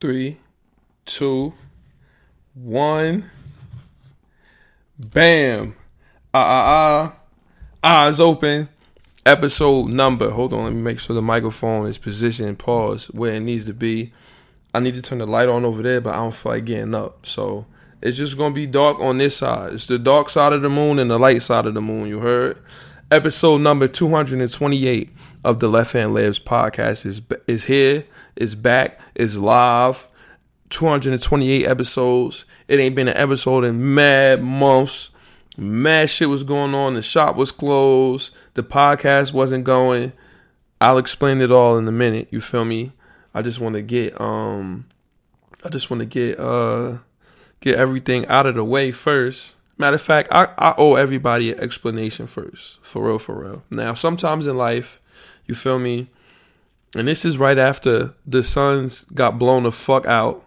three, two, one. Bam. Eyes open. Episode number. Hold on. Let me make sure the microphone is positioned, pause, where it needs to be. I need to turn the light on over there, but I don't feel like getting up. So it's just going to be dark on this side. It's the dark side of the moon and the light side of the moon. You heard? Episode number 228 of the Left Hand Layups podcast is here, is back, is live. 228 episodes. It ain't been an episode in mad months. Mad shit was going on. The shop was closed. The podcast wasn't going. I'll explain it all in a minute. You feel me? I just want to get everything out of the way first. Matter of fact, I owe everybody an explanation first. For real, for real. Now, sometimes in life, you feel me? And this is right after the Suns got blown the fuck out.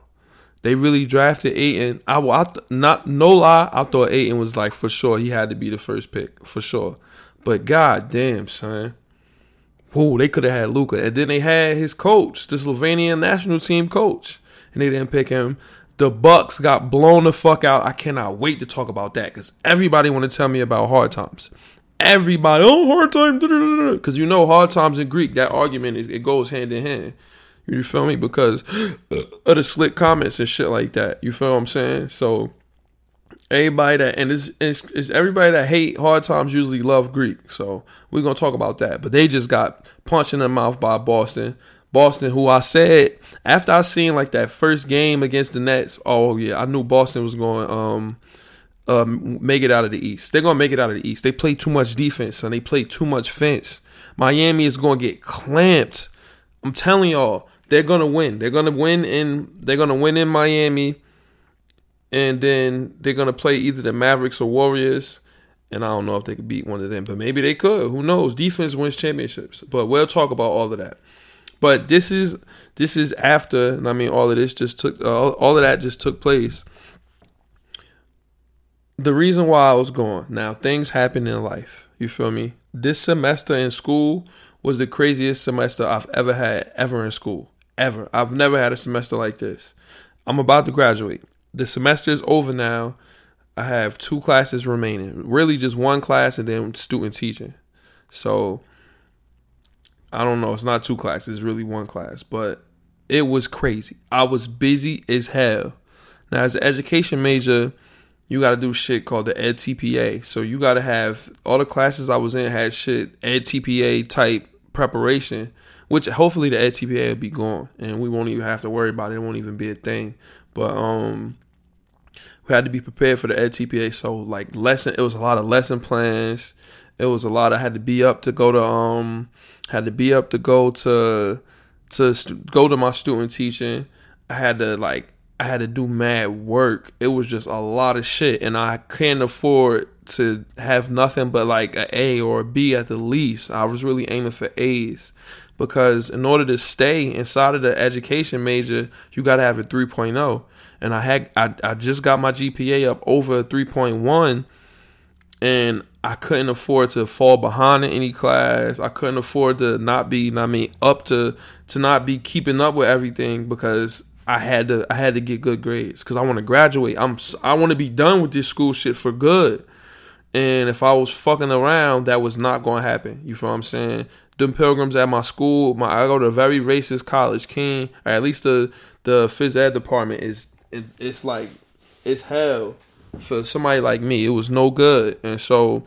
They really drafted Aiton. I thought Aiton was like, for sure, he had to be the first pick. For sure. But goddamn, son. Whoa, they could have had Luka. And then they had his coach, the Slovenian national team coach. And they didn't pick him. The Bucks got blown the fuck out. I cannot wait to talk about that because everybody want to tell me about hard times. Everybody, oh, hard times, because you know hard times in Greek, that argument, it goes hand in hand. You feel me? Because of the slick comments and shit like that. You feel what I'm saying? So everybody that, and it's everybody that hate hard times usually love Greek. So we're going to talk about that. But they just got punched in the mouth by Boston. Boston, who I said, after I seen like that first game against the Nets, oh yeah, I knew Boston was going to make it out of the East. They're going to make it out of the East. They play too much defense, and they play too much fence. Miami is going to get clamped. I'm telling y'all, they're going to win. They're going to win in Miami, and then they're going to play either the Mavericks or Warriors. And I don't know if they could beat one of them, but maybe they could. Who knows? Defense wins championships. But we'll talk about all of that. But this is after, and I mean, all of that just took place. The reason why I was gone. Now, things happen in life. You feel me? This semester in school was the craziest semester I've ever had, ever in school, ever. I've never had a semester like this. I'm about to graduate. The semester is over now. I have two classes remaining. Really, just one class and then student teaching. So I don't know. It's not two classes. It's really one class. But it was crazy. I was busy as hell. Now, as an education major, you got to do shit called the edTPA. So you got to have all the classes I was in had shit edTPA type preparation, which hopefully the edTPA will be gone. And we won't even have to worry about it. It won't even be a thing. But we had to be prepared for the edTPA. So like it was a lot of lesson plans. It was a lot. I had to be up to go to go to my student teaching. I had to do mad work. It was just a lot of shit, and I can't afford to have nothing but like an A or a B at the least. I was really aiming for A's because in order to stay inside of the education major, you got to have a 3.0, and I just got my GPA up over 3.1, and I couldn't afford to fall behind in any class. I couldn't afford to not be keeping up with everything because I had to get good grades because I want to graduate. I want to be done with this school shit for good. And if I was fucking around, that was not going to happen. You feel what I'm saying? Them pilgrims at my school, I go to a very racist college, King, or at least the phys ed department it's like, it's hell. For somebody like me, it was no good. And so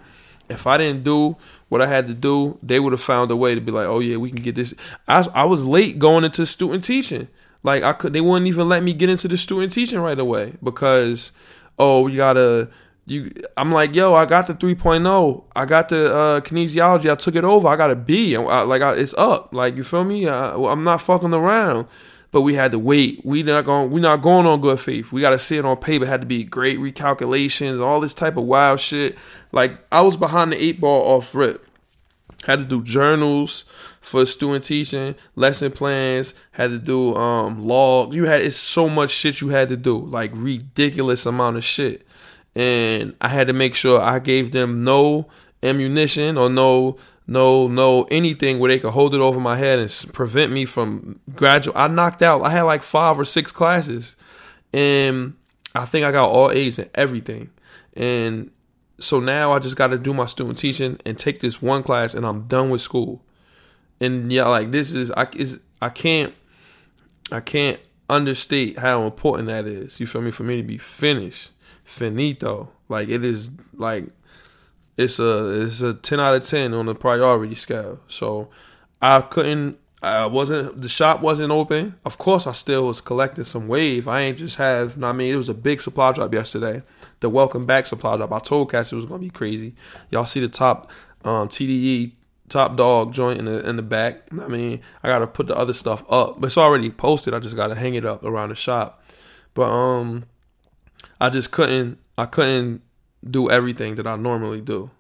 if I didn't do what I had to do, they would have found a way to be like, oh yeah, we can get this. I was late going into student teaching. Like they wouldn't even let me get into the student teaching right away because, I'm like, yo, I got the 3.0. I got the kinesiology. I took it over. I got a B. It's up. Like, you feel me? I'm not fucking around. But we had to wait. We're not going on good faith. We got to see it on paper. It had to be great recalculations, all this type of wild shit. Like, I was behind the 8 ball off rip. Had to do journals for student teaching, lesson plans, had to do logs. It's so much shit you had to do, like ridiculous amount of shit. And I had to make sure I gave them no ammunition or no no anything where they could hold it over my head and prevent me from graduating. I knocked out. I had like 5 or 6 classes, and I think I got all A's in everything. And so now I just got to do my student teaching and take this one class, and I'm done with school. And yeah, like this is I can't understate how important that is. You feel me? For me to be finished, finito. Like it is like it's a 10 out of 10 on the priority scale. So the shop wasn't open. Of course, I still was collecting some wave. I ain't just have, I mean, it was a big supply drop yesterday. The welcome back supply drop. I told Cass it was gonna be crazy. Y'all see the top TDE. Top dog joint in the back. I mean, I gotta put the other stuff up, but it's already posted. I just gotta hang it up around the shop. But I just couldn't do everything that I normally do,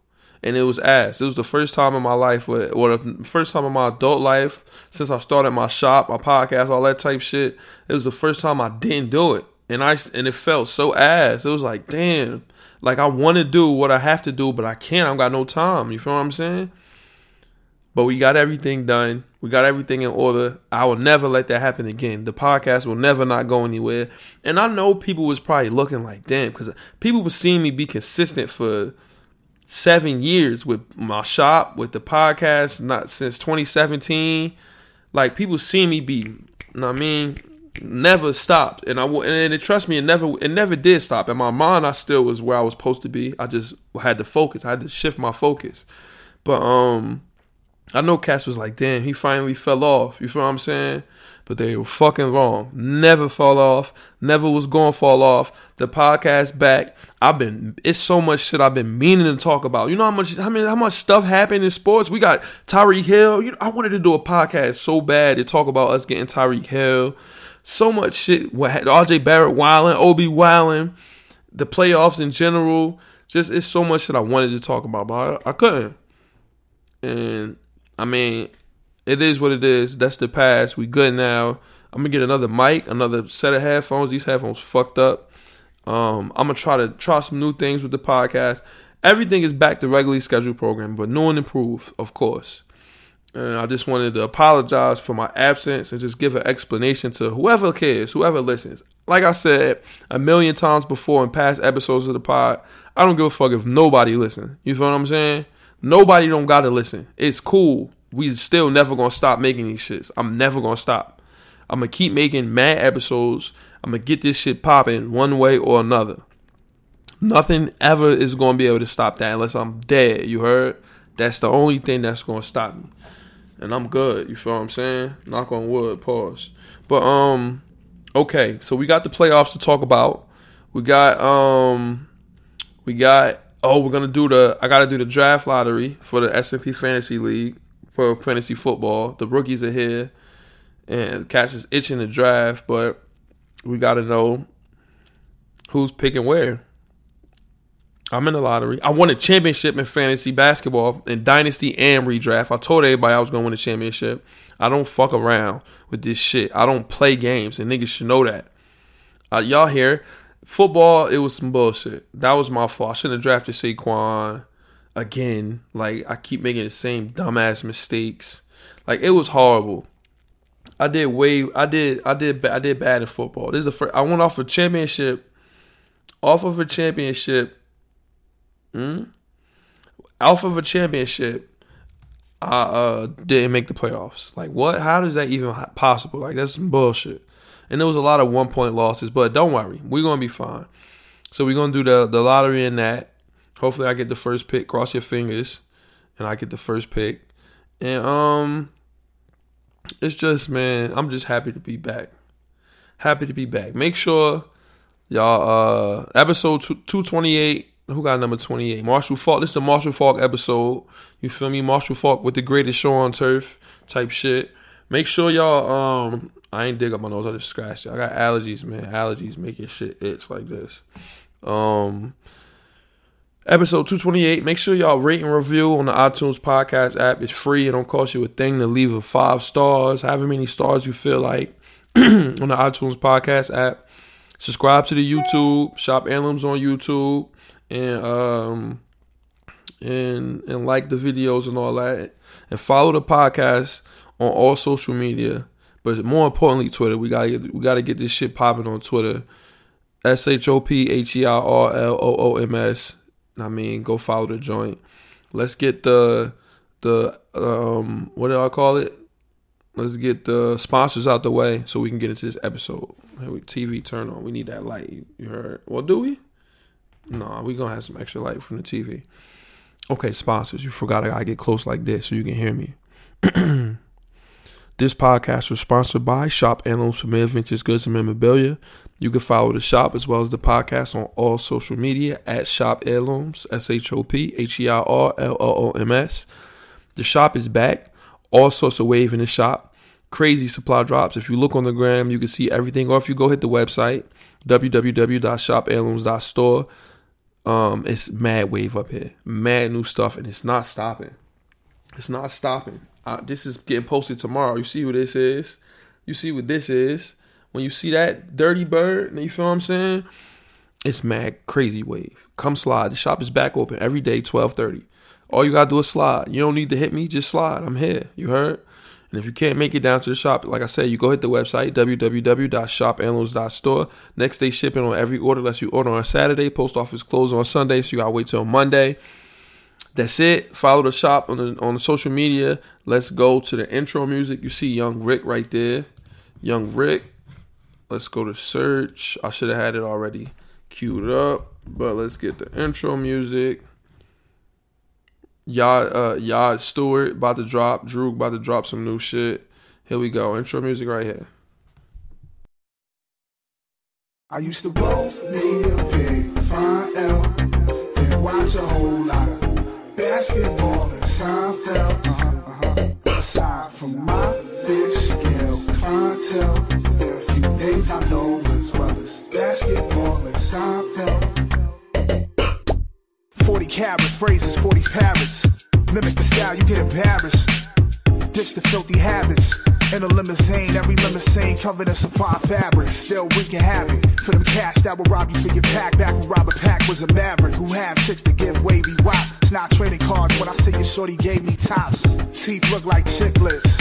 and it was ass. It was the first time in my life, or the first time in my adult life since I started my shop, my podcast, all that type shit. It was the first time I didn't do it, and it felt so ass. It was like, damn, like I want to do what I have to do, but I can't. I don't got no time. You feel what I'm saying? But we got everything done. We got everything in order. I will never let that happen again. The podcast will never not go anywhere. And I know people was probably looking like, damn, because people was seeing me be consistent for 7 years with my shop, with the podcast, not since 2017. Like, people see me be, you know what I mean, never stopped. And trust me, it never did stop. In my mind, I still was where I was supposed to be. I just had to focus. I had to shift my focus. But, I know Cass was like, damn, he finally fell off. You feel what I'm saying? But they were fucking wrong. Never fall off. Never was going to fall off. The podcast back. It's so much shit I've been meaning to talk about. You know how much stuff happened in sports? We got Tyreek Hill. I wanted to do a podcast so bad to talk about us getting Tyreek Hill. So much shit. RJ Barrett wilding, Obi wilding, the playoffs in general. Just, it's so much shit I wanted to talk about, but I couldn't. And I mean, it is what it is. That's the past. We good now. I'm going to get another mic, another set of headphones. These headphones fucked up. I'm going to try some new things with the podcast. Everything is back to regularly scheduled program, but new and improved, of course. And I just wanted to apologize for my absence and just give an explanation to whoever cares, whoever listens. Like I said 1,000,000 times before in past episodes of the pod, I don't give a fuck if nobody listens. You feel what I'm saying? Nobody don't gotta listen. It's cool. We still never gonna stop making these shits. I'm never gonna stop. I'm gonna keep making mad episodes. I'm gonna get this shit popping one way or another. Nothing ever is gonna be able to stop that unless I'm dead. You heard? That's the only thing that's gonna stop me. And I'm good. You feel what I'm saying? Knock on wood. Pause. But okay. So we got the playoffs to talk about. We got. Oh, we're going to do I got to do the draft lottery for the S&P Fantasy League for fantasy football. The rookies are here, and Cash is itching to draft, but we got to know who's picking where. I'm in the lottery. I won a championship in fantasy basketball in Dynasty and Redraft. I told everybody I was going to win a championship. I don't fuck around with this shit. I don't play games, and niggas should know that. Y'all here. Football, it was some bullshit. That was my fault. I shouldn't have drafted Saquon again. Like, I keep making the same dumbass mistakes. Like, it was horrible. I did bad in football. This is the first. I went off of a championship. I didn't make the playoffs. Like, what? How is that even possible? Like, that's some bullshit. And there was a lot of one-point losses, but don't worry. We're going to be fine. So we're going to do the lottery in that. Hopefully I get the first pick. Cross your fingers. And I get the first pick. And it's just, man, I'm just happy to be back. Happy to be back. Make sure y'all, episode 228. Who got number 28? Marshall Faulk. This is the Marshall Faulk episode. You feel me? Marshall Faulk with the greatest show on turf type shit. Make sure y'all, I ain't dig up my nose. I just scratched it. I got allergies, man. Allergies make your shit itch like this. Episode 228. Make sure y'all rate and review on the iTunes podcast app. It's free. It don't cost you a thing to leave a 5 stars. However many stars you feel like on the iTunes podcast app. Subscribe to the YouTube. Shop Heirlooms on YouTube. And and like the videos and all that. And follow the podcast on all social media. But more importantly, Twitter. We gotta get this shit popping on Twitter. SHOPHEIRLOOMS. I mean, go follow the joint. Let's get the what do I call it? Let's get the sponsors out the way so we can get into this episode. TV turn on. We need that light. You heard? Well, do we? No, we gonna have some extra light from the TV. Okay, sponsors. You forgot I gotta get close like this so you can hear me. This podcast was sponsored by Shop Heirlooms for Men, Vintage Goods, and Memorabilia. You can follow the shop as well as the podcast on all social media at Shop Heirlooms, SHOPHEIRLOOMS. The shop is back. All sorts of wave in the shop. Crazy supply drops. If you look on the gram, you can see everything. Or if you go hit the website, www.shopheirlooms.store. It's mad wave up here. Mad new stuff, and it's not stopping. It's not stopping. This is getting posted tomorrow. You see who this is? You see what this is? When you see that dirty bird, you feel what I'm saying? It's mad crazy wave. Come slide. The shop is back open every day, 12:30. All you got to do is slide. You don't need to hit me. Just slide. I'm here. You heard? And if you can't make it down to the shop, like I said, you go hit the website, www.shopheirlooms.store. Next day shipping on every order unless you order on Saturday. Post office closed on Sunday, so you got to wait till Monday. That's it. Follow the shop on the social media. Let's go to the intro music. You see Young Rick right there. Young Rick. Let's go to search. I should have had it already queued up, but let's get the intro music. Yod Stewart about to drop. Drew about to drop some new shit. Here we go. Intro music right here. I used to blow me a big fine L and watch a whole lot of basketball and Seinfeld. Aside from my fish scale clientele, there are a few things I know as well as basketball and Seinfeld. 40 carats, phrases, 40 parrots. Mimic the style, you get embarrassed. Ditch the filthy habits. In a limousine, every limousine covered in supply fabrics. Still wreaking havoc for them cash that will rob you for your pack. Back when Robert Pack was a maverick who had chicks to give wavy wop. It's not trading cards when I say your shorty gave me tops. Teeth look like chiclets,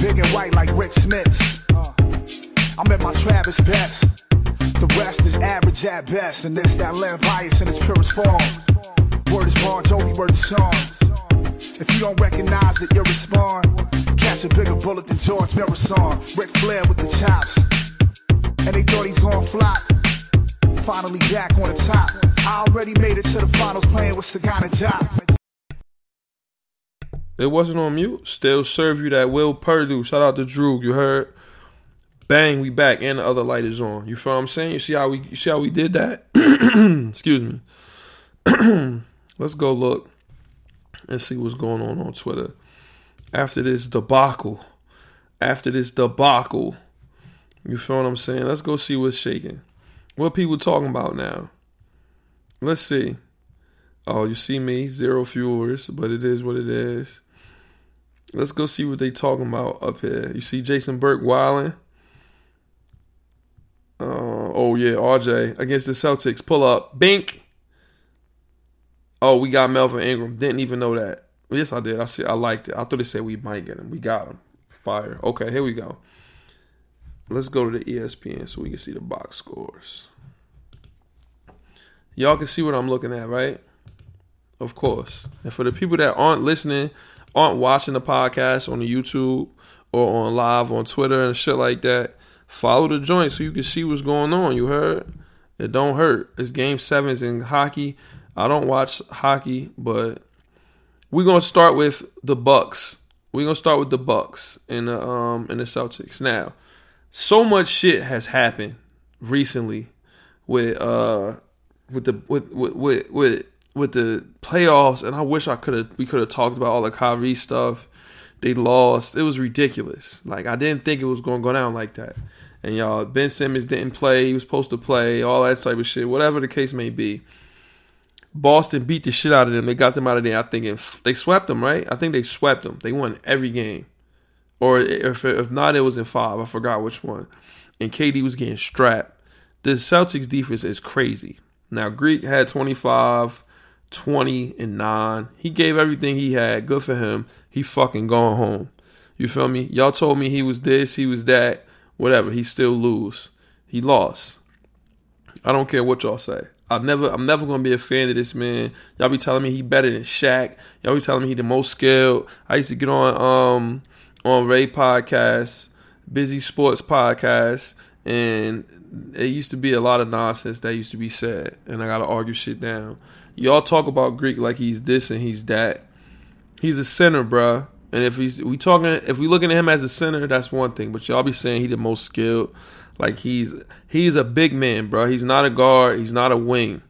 big and white like Rick Smith's. I'm at my Travis best, the rest is average at best. And this that land bias in its purest form. Word is born, Jody, word is song. If you don't recognize that you'll respond. Catch a bigger bullet than George Marathon. Ric Flair with the chops. And they thought he's gonna flop. Finally back on the top. I already made it to the finals playing with Sagan and Jop. It wasn't on mute. Still serve you that Will Purdue. Shout out to Drew. You heard? Bang, we back. And the other light is on. You feel what I'm saying? You see how we did that? Excuse me. Let's go look and see what's going on Twitter. After this debacle. You feel what I'm saying? Let's go see what's shaking. What people talking about now? Let's see. Oh, you see me. 0 viewers, but it is what it is. Let's go see what they talking about up here. You see Jason Burke wilding. Oh, yeah. RJ against the Celtics. Pull up. Bink. Oh, we got Melvin Ingram. Didn't even know that. Yes, I did. I liked it. I thought they said we might get him. We got him. Fire. Okay, here we go. Let's go to the ESPN so we can see the box scores. Y'all can see what I'm looking at, right? Of course. And for the people that aren't listening, aren't watching the podcast on the YouTube or on live on Twitter and shit like that, follow the joint so you can see what's going on. You heard? It don't hurt. It's Game 7s in hockey. I don't watch hockey, but... we're going to start with the Bucks. We're going to start with the Bucks and the Celtics. Now, so much shit has happened recently with the playoffs, and I wish we could have talked about all the Kyrie stuff. They lost. It was ridiculous. Like, I didn't think it was going to go down like that. And y'all, Ben Simmons didn't play. He was supposed to play, all that type of shit, whatever the case may be. Boston beat the shit out of them. They got them out of there. I think they swept them, right? I think they swept them. They won every game. Or if not, it was in 5. I forgot which one. And KD was getting strapped. The Celtics defense is crazy. Now, Greek had 25. 20 and 9. He gave everything he had. Good for him. He fucking gone home. You feel me? Y'all told me he was this, he was that, whatever. He still lose. He lost. I don't care what y'all say. I'm never going to be a fan of this man. Y'all be telling me he better than Shaq. Y'all be telling me he the most skilled. I used to get on Ray Podcast, Busy Sports Podcast, and it used to be a lot of nonsense that used to be said, and I got to argue shit down. Y'all talk about Greek like he's this and he's that. He's a center, bruh. And if we looking at him as a center, that's one thing. But y'all be saying he the most skilled. Like he's a big man, bro. He's not a guard. He's not a wing,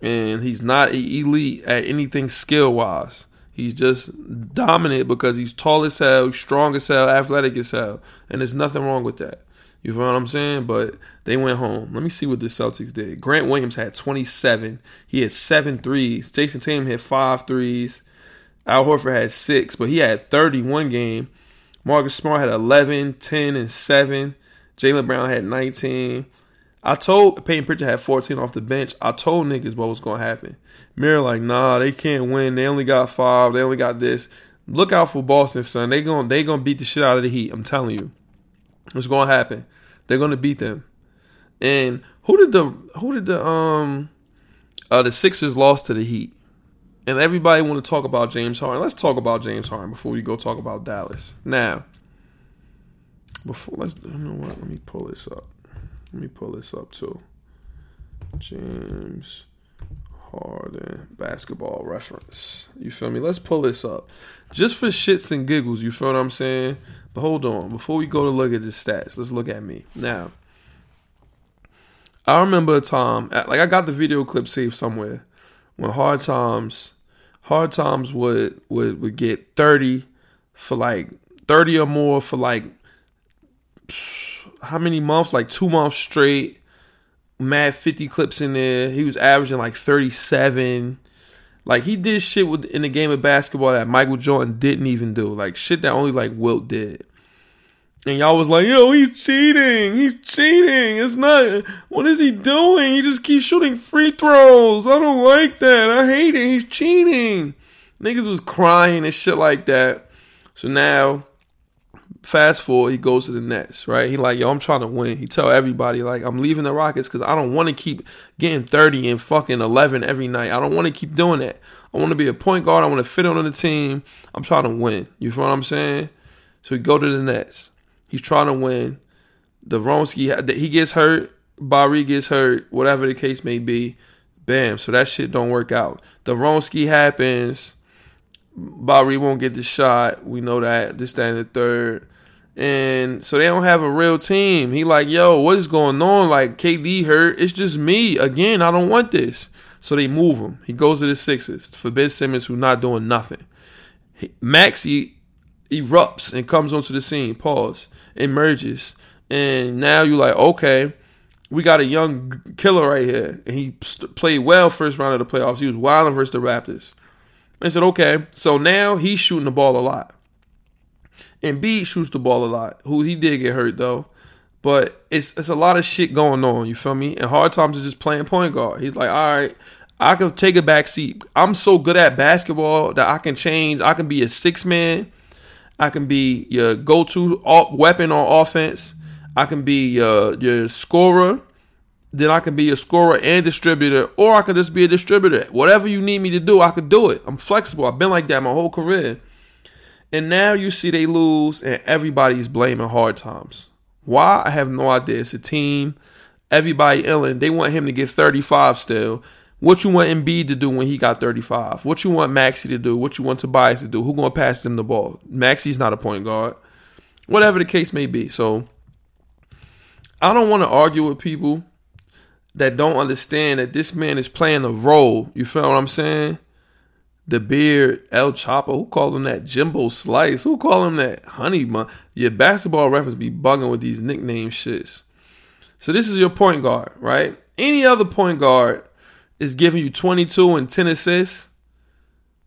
and he's not elite at anything skill wise. He's just dominant because he's tall as hell, strong as hell, athletic as hell, and there's nothing wrong with that. You feel what I'm saying? But they went home. Let me see what the Celtics did. Grant Williams had 27. He had 7 threes. Jason Tatum had 5 threes. Al Horford had 6, but he had 31 game. Marcus Smart had 11, 10, and 7. Jaylen Brown had 19. I told Peyton Pritchard had 14 off the bench. I told niggas what was going to happen. Mirror like, nah, they can't win. They only got 5. They only got this. Look out for Boston, son. They gonna beat the shit out of the Heat. I'm telling you. What's going to happen? They're going to beat them. And who did the Sixers lost to the Heat? And everybody want to talk about James Harden. Let's talk about James Harden before we go talk about Dallas. Now, let me pull this up. Let me pull this up too. James Harden basketball reference. You feel me? Let's pull this up. Just for shits and giggles, you feel what I'm saying? But hold on. Before we go to look at the stats, let's look at me. Now, I remember a time, I got the video clip saved somewhere, when Hard Times would get 30 for like 30 or more for like how many months? Like 2 months straight. Mad 50 clips in there. He was averaging like 37. Like he did shit in the game of basketball that Michael Jordan didn't even do. Like shit that only like Wilt did. And y'all was like, yo, he's cheating. He's cheating. It's not. What is he doing? He just keeps shooting free throws. I don't like that. I hate it. He's cheating. Niggas was crying and shit like that. So now, fast forward, he goes to the Nets, right? He like, yo, I'm trying to win. He tell everybody, like, I'm leaving the Rockets because I don't want to keep getting 30 and fucking 11 every night. I don't want to keep doing that. I want to be a point guard. I want to fit on the team. I'm trying to win. You feel what I'm saying? So he go to the Nets. He's trying to win. He gets hurt. Barry gets hurt. Whatever the case may be. Bam. So that shit don't work out. Daronski happens. Barry won't get the shot. We know that. This, that, and the third. And so they don't have a real team. He like, yo, what is going on? Like, KD hurt. It's just me. Again, I don't want this. So they move him. He goes to the Sixers for Ben Simmons, who's not doing nothing. Maxey erupts and comes onto the scene. Pause. Emerges. And now you're like, okay, we got a young killer right here. And he played well first round of the playoffs. He was wilding versus the Raptors. I said, okay, so now he's shooting the ball a lot. Embiid shoots the ball a lot. Who he did get hurt though. But it's a lot of shit going on, you feel me? And Hard Times is just playing point guard. He's like, all right, I can take a back seat. I'm so good at basketball that I can change. I can be a 6-man. I can be your go-to weapon on offense. I can be your scorer. Then I can be a scorer and distributor. Or I can just be a distributor. Whatever you need me to do, I could do it. I'm flexible. I've been like that my whole career. And now you see they lose and everybody's blaming Hard Times. Why? I have no idea. It's a team. Everybody illin'. They want him to get 35 still. What you want Embiid to do when he got 35? What you want Maxey to do? What you want Tobias to do? Who going to pass them the ball? Maxey's not a point guard. Whatever the case may be. So, I don't want to argue with people that don't understand that this man is playing a role. You feel what I'm saying? The Beard, El Chapo. Who call him that? Jimbo Slice. Who call him that? Honey Bun. Your basketball reference be bugging with these nickname shits. So, this is your point guard, right? Any other point guard is giving you 22 and 10 assists.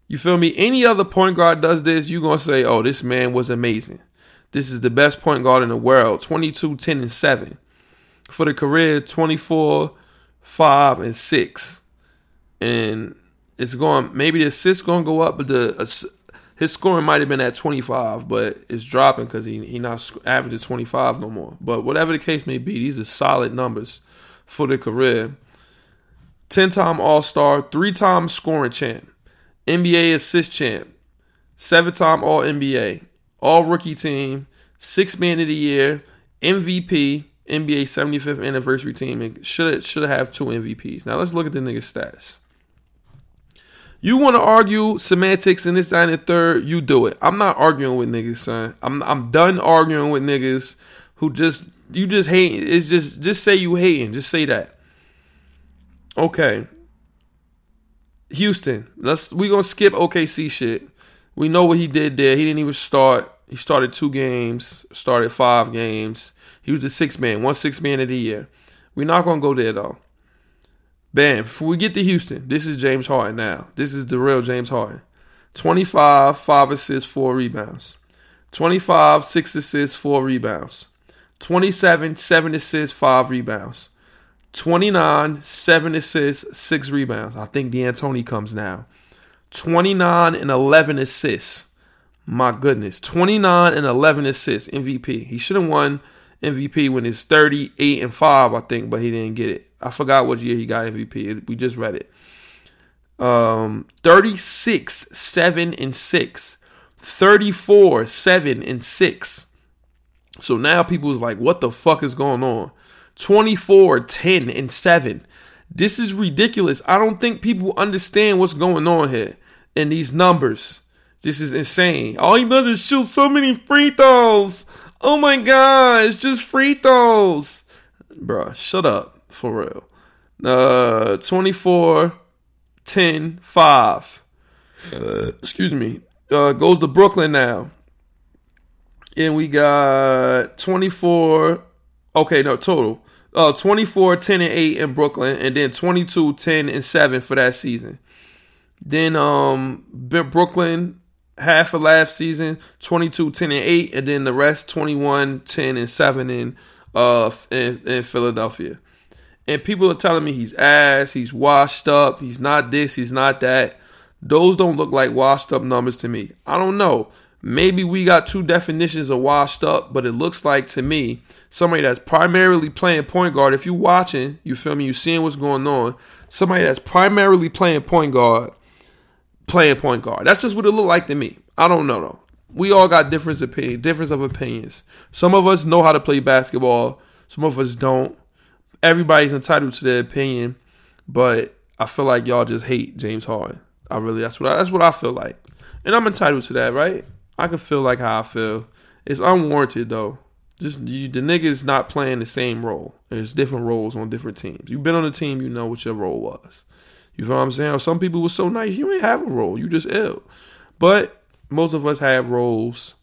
You feel me? Any other point guard does this, you're going to say, oh, this man was amazing. This is the best point guard in the world. 22, 10, and 7. For the career, 24, 5, and 6. And it's going, maybe the assists going to go up, but his scoring might have been at 25, but it's dropping because he not averaging 25 no more. But whatever the case may be, these are solid numbers for the career. 10-time All-Star, 3-time scoring champ, NBA assist champ, 7-time All-NBA, All-Rookie Team, Sixth Man of the Year, MVP, NBA 75th Anniversary Team, and should have 2 MVPs. Now, let's look at the nigga's stats. You want to argue semantics and this, that, and the third, you do it. I'm not arguing with niggas, son. I'm done arguing with niggas who just hating. It's just say you hating. Just say that. Okay. Houston. We going to skip OKC shit. We know what he did there. He didn't even start. He started 2 games, started 5 games. He was the 6th man, 1 6th man of the year. We're not going to go there, though. Bam, before we get to Houston, this is James Harden now. This is the real James Harden. 25, 5 assists, 4 rebounds. 25, 6 assists, 4 rebounds. 27, 7 assists, 5 rebounds. 29, 7 assists, 6 rebounds. I think D'Antoni comes now. 29 and 11 assists. My goodness. 29 and 11 assists, MVP. He should have won MVP when it's 38 and 5, I think, but he didn't get it. I forgot what year he got MVP. We just read it. 36, 7, and 6. 34, 7, and 6. So now people's like, what the fuck is going on? 24, 10, and 7. This is ridiculous. I don't think people understand what's going on here in these numbers. This is insane. All he does is shoot so many free throws. Oh my gosh, just free throws. Bruh, shut up. For real. 24, 10, 5. Excuse me. Goes to Brooklyn now. And we got 24. Okay, no, total. 24, 10, and 8 in Brooklyn. And then 22, 10, and 7 for that season. Then Brooklyn, half of last season, 22, 10, and 8. And then the rest, 21, 10, and 7 in Philadelphia. And people are telling me he's ass, he's washed up, he's not this, he's not that. Those don't look like washed up numbers to me. I don't know. Maybe we got 2 definitions of washed up, but it looks like to me, somebody that's primarily playing point guard, if you're watching, you feel me, you're seeing what's going on, somebody that's primarily playing point guard. That's just what it looked like to me. I don't know, though. We all got difference of opinions. Some of us know how to play basketball. Some of us don't. Everybody's entitled to their opinion, but I feel like y'all just hate James Harden. That's what I feel like. And I'm entitled to that, right? I can feel like how I feel. It's unwarranted, though. The nigga's not playing the same role. There's different roles on different teams. You've been on a team, you know what your role was. You feel what I'm saying? Some people were so nice, you ain't have a role. You just ill. But most of us have roles,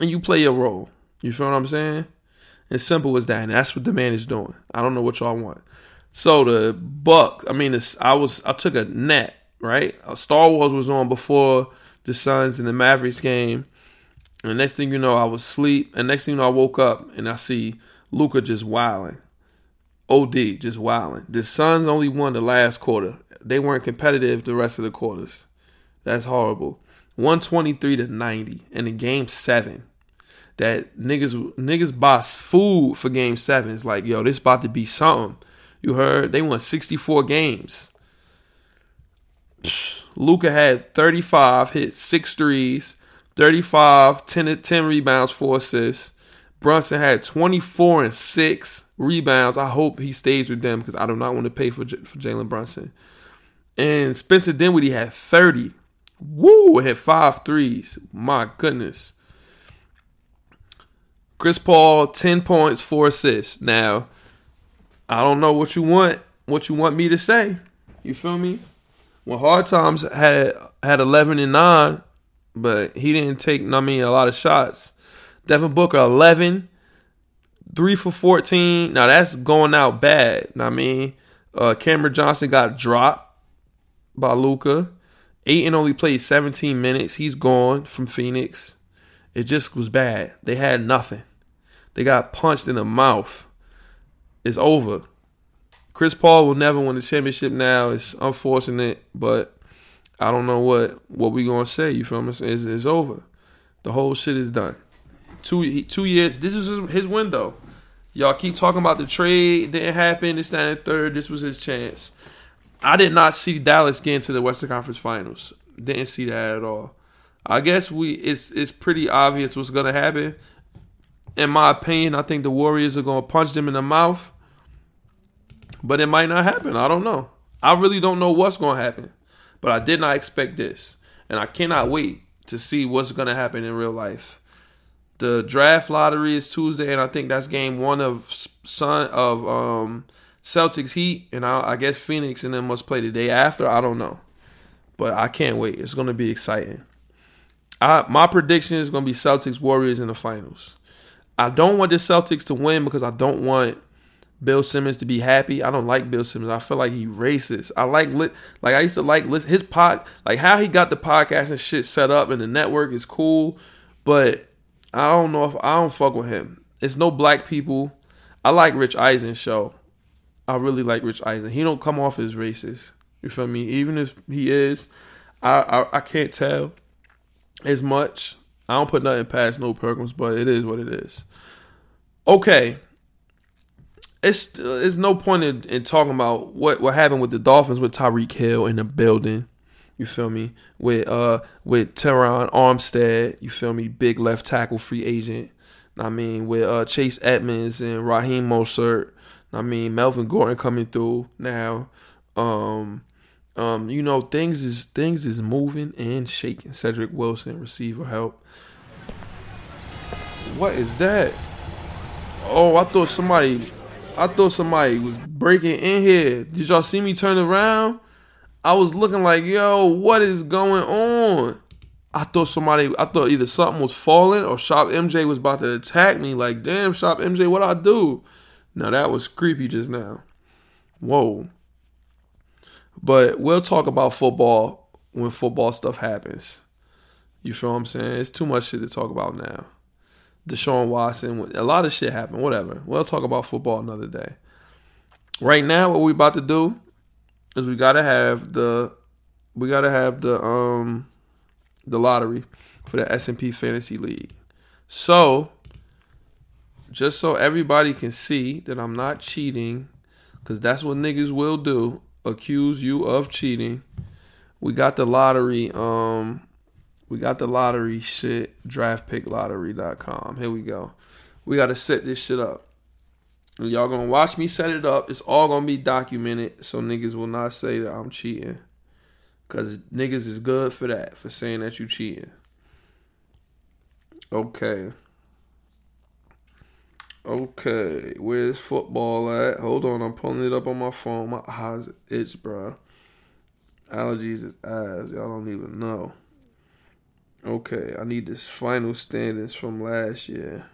and you play your role. You feel what I'm saying? As simple as that, and that's what the man is doing. I don't know what y'all want. So the Bucks, I took a nap, right? Star Wars was on before the Suns and the Mavericks game, and next thing you know, I was asleep, and next thing you know, I woke up, and I see Luka just wilding. OD, just wilding. The Suns only won the last quarter. They weren't competitive the rest of the quarters. That's horrible. 123-90, and in game 7. That niggas buy food for game 7. It's like, yo, this about to be something. You heard? They won 64 games. Luka had 35, hit 6 threes, 35, 10 rebounds, 4 assists. Brunson had 24 and 6 rebounds. I hope he stays with them because I do not want to pay for Jalen Brunson. And Spencer Dinwiddie had 30. Woo! Had 5 threes. My goodness. Chris Paul, 10 points, 4 assists. Now, I don't know what you want me to say. You feel me? Well, Hard Times had 11 and 9, but he didn't take, a lot of shots. Devin Booker, 11, 3 for 14. Now, that's going out bad. Cameron Johnson got dropped by Luka. Aiton only played 17 minutes. He's gone from Phoenix. It just was bad. They had nothing. They got punched in the mouth. It's over. Chris Paul will never win the championship now. It's unfortunate, but I don't know what we going to say. You feel me? It's over. The whole shit is done. Two years. This is his window. Y'all keep talking about the trade. Didn't happen. It's down at third. This was his chance. I did not see Dallas get into the Western Conference Finals. Didn't see that at all. I guess it's pretty obvious what's going to happen. In my opinion, I think the Warriors are going to punch them in the mouth. But it might not happen. I don't know. I really don't know what's going to happen. But I did not expect this. And I cannot wait to see what's going to happen in real life. The draft lottery is Tuesday, and I think that's game one of Celtics Heat. And I guess Phoenix and them must play the day after. I don't know. But I can't wait. It's going to be exciting. My prediction is going to be Celtics Warriors in the finals. I don't want the Celtics to win because I don't want Bill Simmons to be happy. I don't like Bill Simmons. I feel like he racist. I used to like his pod, like how he got the podcast and shit set up and the network is cool, but I don't fuck with him. It's no black people. I like Rich Eisen show. I really like Rich Eisen. He don't come off as racist. You feel me? Even if he is, I can't tell as much. I don't put nothing past no programs, but it is what it is. Okay. It's no point in talking about what happened with the Dolphins with Tyreek Hill in the building. You feel me? With Teron Armstead, you feel me? Big left tackle free agent. I mean, with Chase Edmonds and Raheem Mostert. I mean, Melvin Gordon coming through now. You know, things is moving and shaking. Cedric Wilson, receiver help. What is that? Oh, I thought somebody was breaking in here. Did y'all see me turn around? I was looking like, yo, what is going on? I thought either something was falling or Shop MJ was about to attack me. Like, damn, Shop MJ, what I do? Now, that was creepy just now. Whoa. But we'll talk about football when football stuff happens. You feel what I'm saying? It's too much shit to talk about now. Deshaun Watson, a lot of shit happened, whatever. We'll talk about football another day. Right now, what we about to do is we gotta have the lottery for the S&P Fantasy League. So, just so everybody can see that I'm not cheating, because that's what niggas will do, accuse you of cheating. We got the lottery, we got the lottery shit, draftpicklottery.com. Here we go. We got to set this shit up. Y'all going to watch me set it up. It's all going to be documented so niggas will not say that I'm cheating. Because niggas is good for that, for saying that you cheating. Okay. Okay. Where's football at? Hold on. I'm pulling it up on my phone. My eyes itch, bro. Allergies is eyes. Y'all don't even know. Okay, I need this final standings from last year.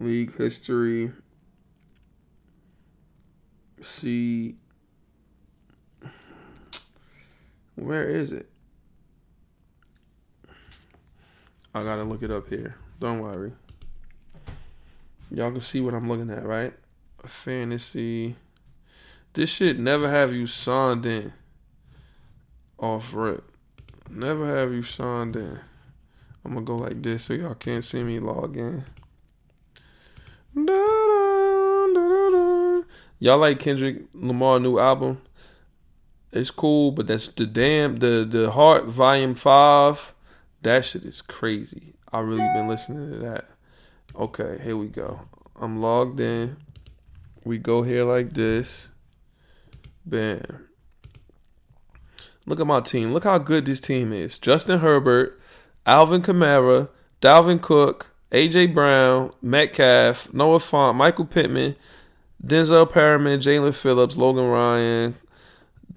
League history. See. Where is it? I gotta look it up here. Don't worry. Y'all can see what I'm looking at, right? Fantasy. This shit never have you signed in. Off rip. Never have you signed in. I'm going to go like this so y'all can't see me log in. Y'all like Kendrick Lamar's new album? It's cool, but that's the Heart Volume 5. That shit is crazy. I really been listening to that. Okay, here we go. I'm logged in. We go here like this. Bam. Look at my team. Look how good this team is. Justin Herbert, Alvin Kamara, Dalvin Cook, A.J. Brown, Metcalf, Noah Fant, Michael Pittman, Denzel Perriman, Jalen Phillips, Logan Ryan.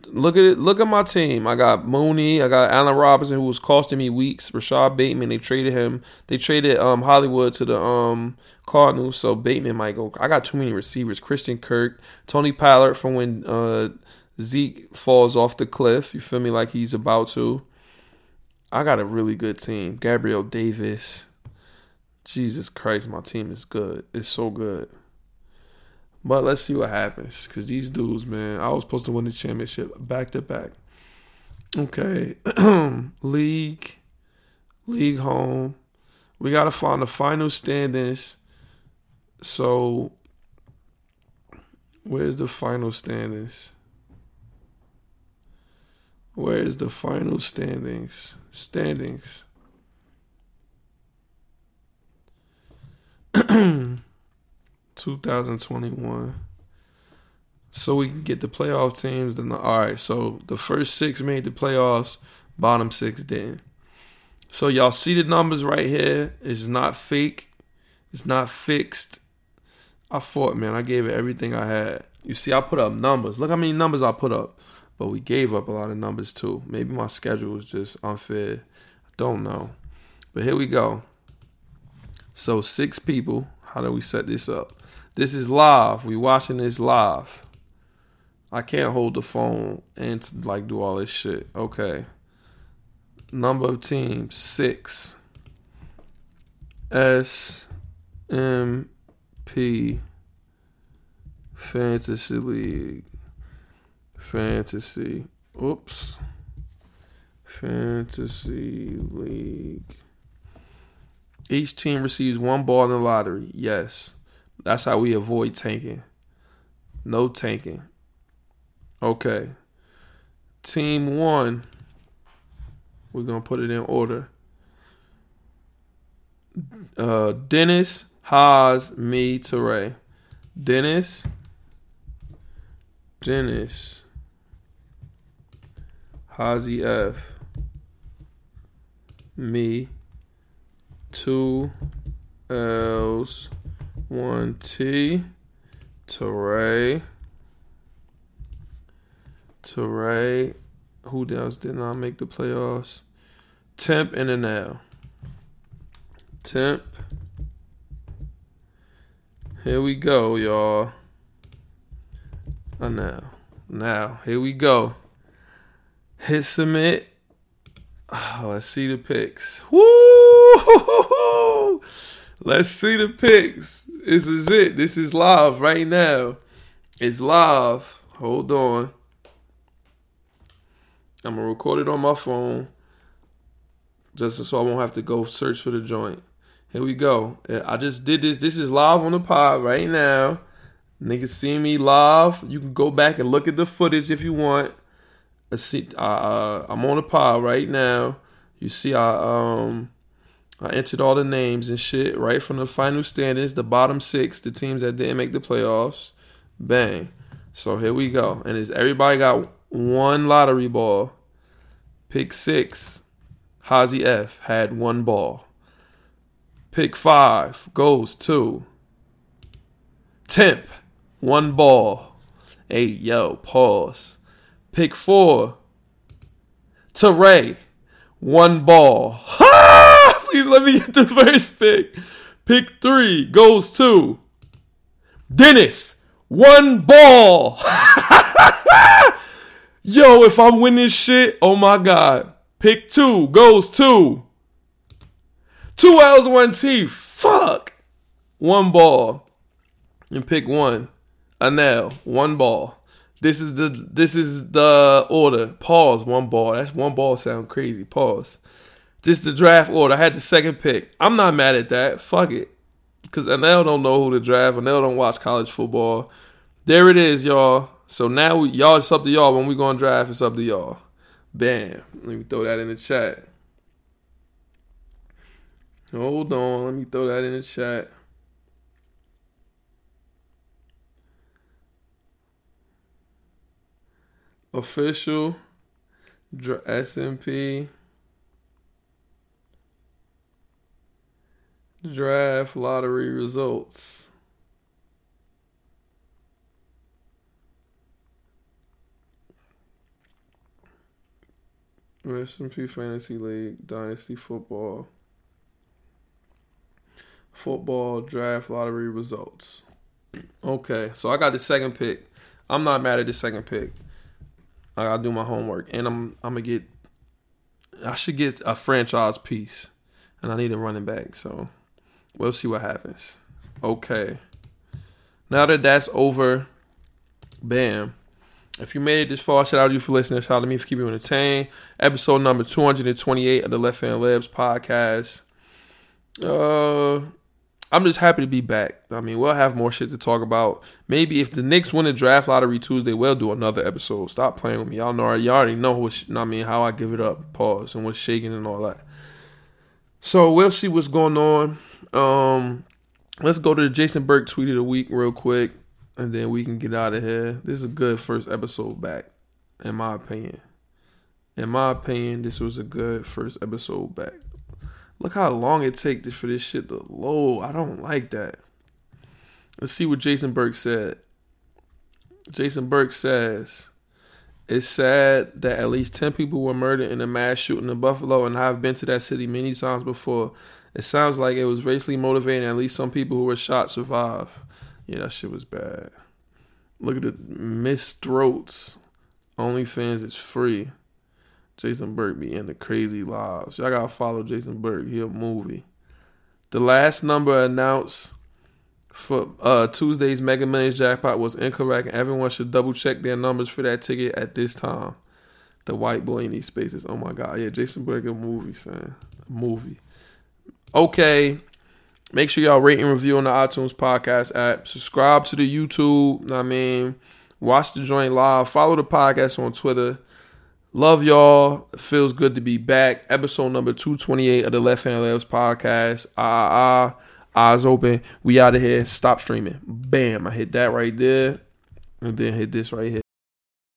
Look at it. Look at my team. I got Mooney. I got Allen Robinson, who was costing me weeks. Rashad Bateman. They traded him. They traded Hollywood to the Cardinals, so Bateman might go. I got too many receivers. Christian Kirk, Tony Pollard from when Zeke falls off the cliff. You feel me? Like he's about to. I got a really good team. Gabriel Davis. Jesus Christ, my team is good. It's so good. But let's see what happens, because these dudes, man, I was supposed to win the championship back-to-back. Okay, league home. We got to find the final standings. So, where's the final standings? Where's the final standings? Standings. 2021. So we can get the playoff teams. Then all right. So the first six made the playoffs. Bottom six didn't. So y'all see the numbers right here. It's not fake. It's not fixed. I fought, man. I gave it everything I had. You see, I put up numbers. Look how many numbers I put up. But we gave up a lot of numbers too. Maybe my schedule was just unfair. I don't know. But here we go. So six people. How do we set this up? This is live. We watching this live. I can't hold the phone and like do all this shit. Okay. Number of teams, 6. S&P Fantasy League. Fantasy. Oops. Fantasy League. Each team receives one ball in the lottery. Yes. That's how we avoid tanking. No tanking. Okay. Team 1. We're going to put it in order. Dennis, Haas, me, Teray. Dennis. Hazi F. Me. 2 L's. 1 T. Teray. Who else did not make the playoffs? Temp and an L. Temp. Here we go, y'all. Now, here we go. Hit submit. Oh, let's see the picks. Woo! Let's see the picks. This is it. This is live right now. It's live. Hold on. I'm going to record it on my phone just so I won't have to go search for the joint. Here we go. I just did this. This is live on the pod right now. Niggas see me live. You can go back and look at the footage if you want. I'm on the pod right now. You see I entered all the names and shit right from the final standings, the bottom 6, the teams that didn't make the playoffs. Bang. So here we go. And it's everybody got one lottery ball. Pick 6, Hazi F had one ball. Pick 5 goes to Temp, one ball. Hey, yo, pause. Pick 4, Teray, one ball. Ha! Please let me get the first pick. Pick 3 goes to Dennis, one ball. Yo, if I win this shit, oh my God. Pick 2 goes to 2 L's, 1 T. Fuck. One ball. And pick 1. Anel, one ball. This is the order. Pause, one ball. That's one ball sound crazy. Pause. This is the draft order. I had the second pick. I'm not mad at that. Fuck it. Because Anel don't know who to draft. Anel don't watch college football. There it is, y'all. So now, y'all, it's up to y'all. When we going to draft, it's up to y'all. Bam. Let me throw that in the chat. Hold on. Let me throw that in the chat. Official S&P Draft Lottery Results. S&P Fantasy League, Dynasty Football. Football Draft Lottery Results. Okay, so I got the second pick. I'm not mad at the second pick. I gotta do my homework. And I should get a franchise piece. And I need a running back. So we'll see what happens. Okay. Now that that's over, bam. If you made it this far, shout out to you for listening. Shout out to me for keeping you entertained. Episode number 228 of the Left Hand Layups podcast. I'm just happy to be back. I mean, we'll have more shit to talk about. Maybe if the Knicks win the draft lottery Tuesday, we'll do another episode. Stop playing with me. Y'all already know how I give it up. Pause. And what's shaking and all that. So we'll see what's going on. Let's go to the Jason Burke tweet of the week real quick. And then we can get out of here. This is a good first episode back, in my opinion. In my opinion, this was a good first episode back. Look how long it takes for this shit to load. I don't like that. Let's see what Jason Burke said. Jason Burke says, "It's sad that at least 10 people were murdered in a mass shooting in Buffalo, and I've been to that city many times before. It sounds like it was racially motivated, and at least some people who were shot survived." Yeah, that shit was bad. Look at the missed throats. OnlyFans is free. Jason Burke be in the crazy lives. Y'all gotta follow Jason Burke. He a movie. The last number announced for Tuesday's Mega Millions jackpot was incorrect, and everyone should double check their numbers for that ticket at this time. The white boy in these spaces. Oh my god. Yeah, Jason Burke a movie, son. A movie. Okay. Make sure y'all rate and review on the iTunes podcast app. Subscribe to the YouTube. Watch the joint live. Follow the podcast on Twitter. Love y'all. It feels good to be back. Episode number 228 of the Left Hand Layups podcast. Eyes open. We out of here. Stop streaming. Bam. I hit that right there. And then hit this right here.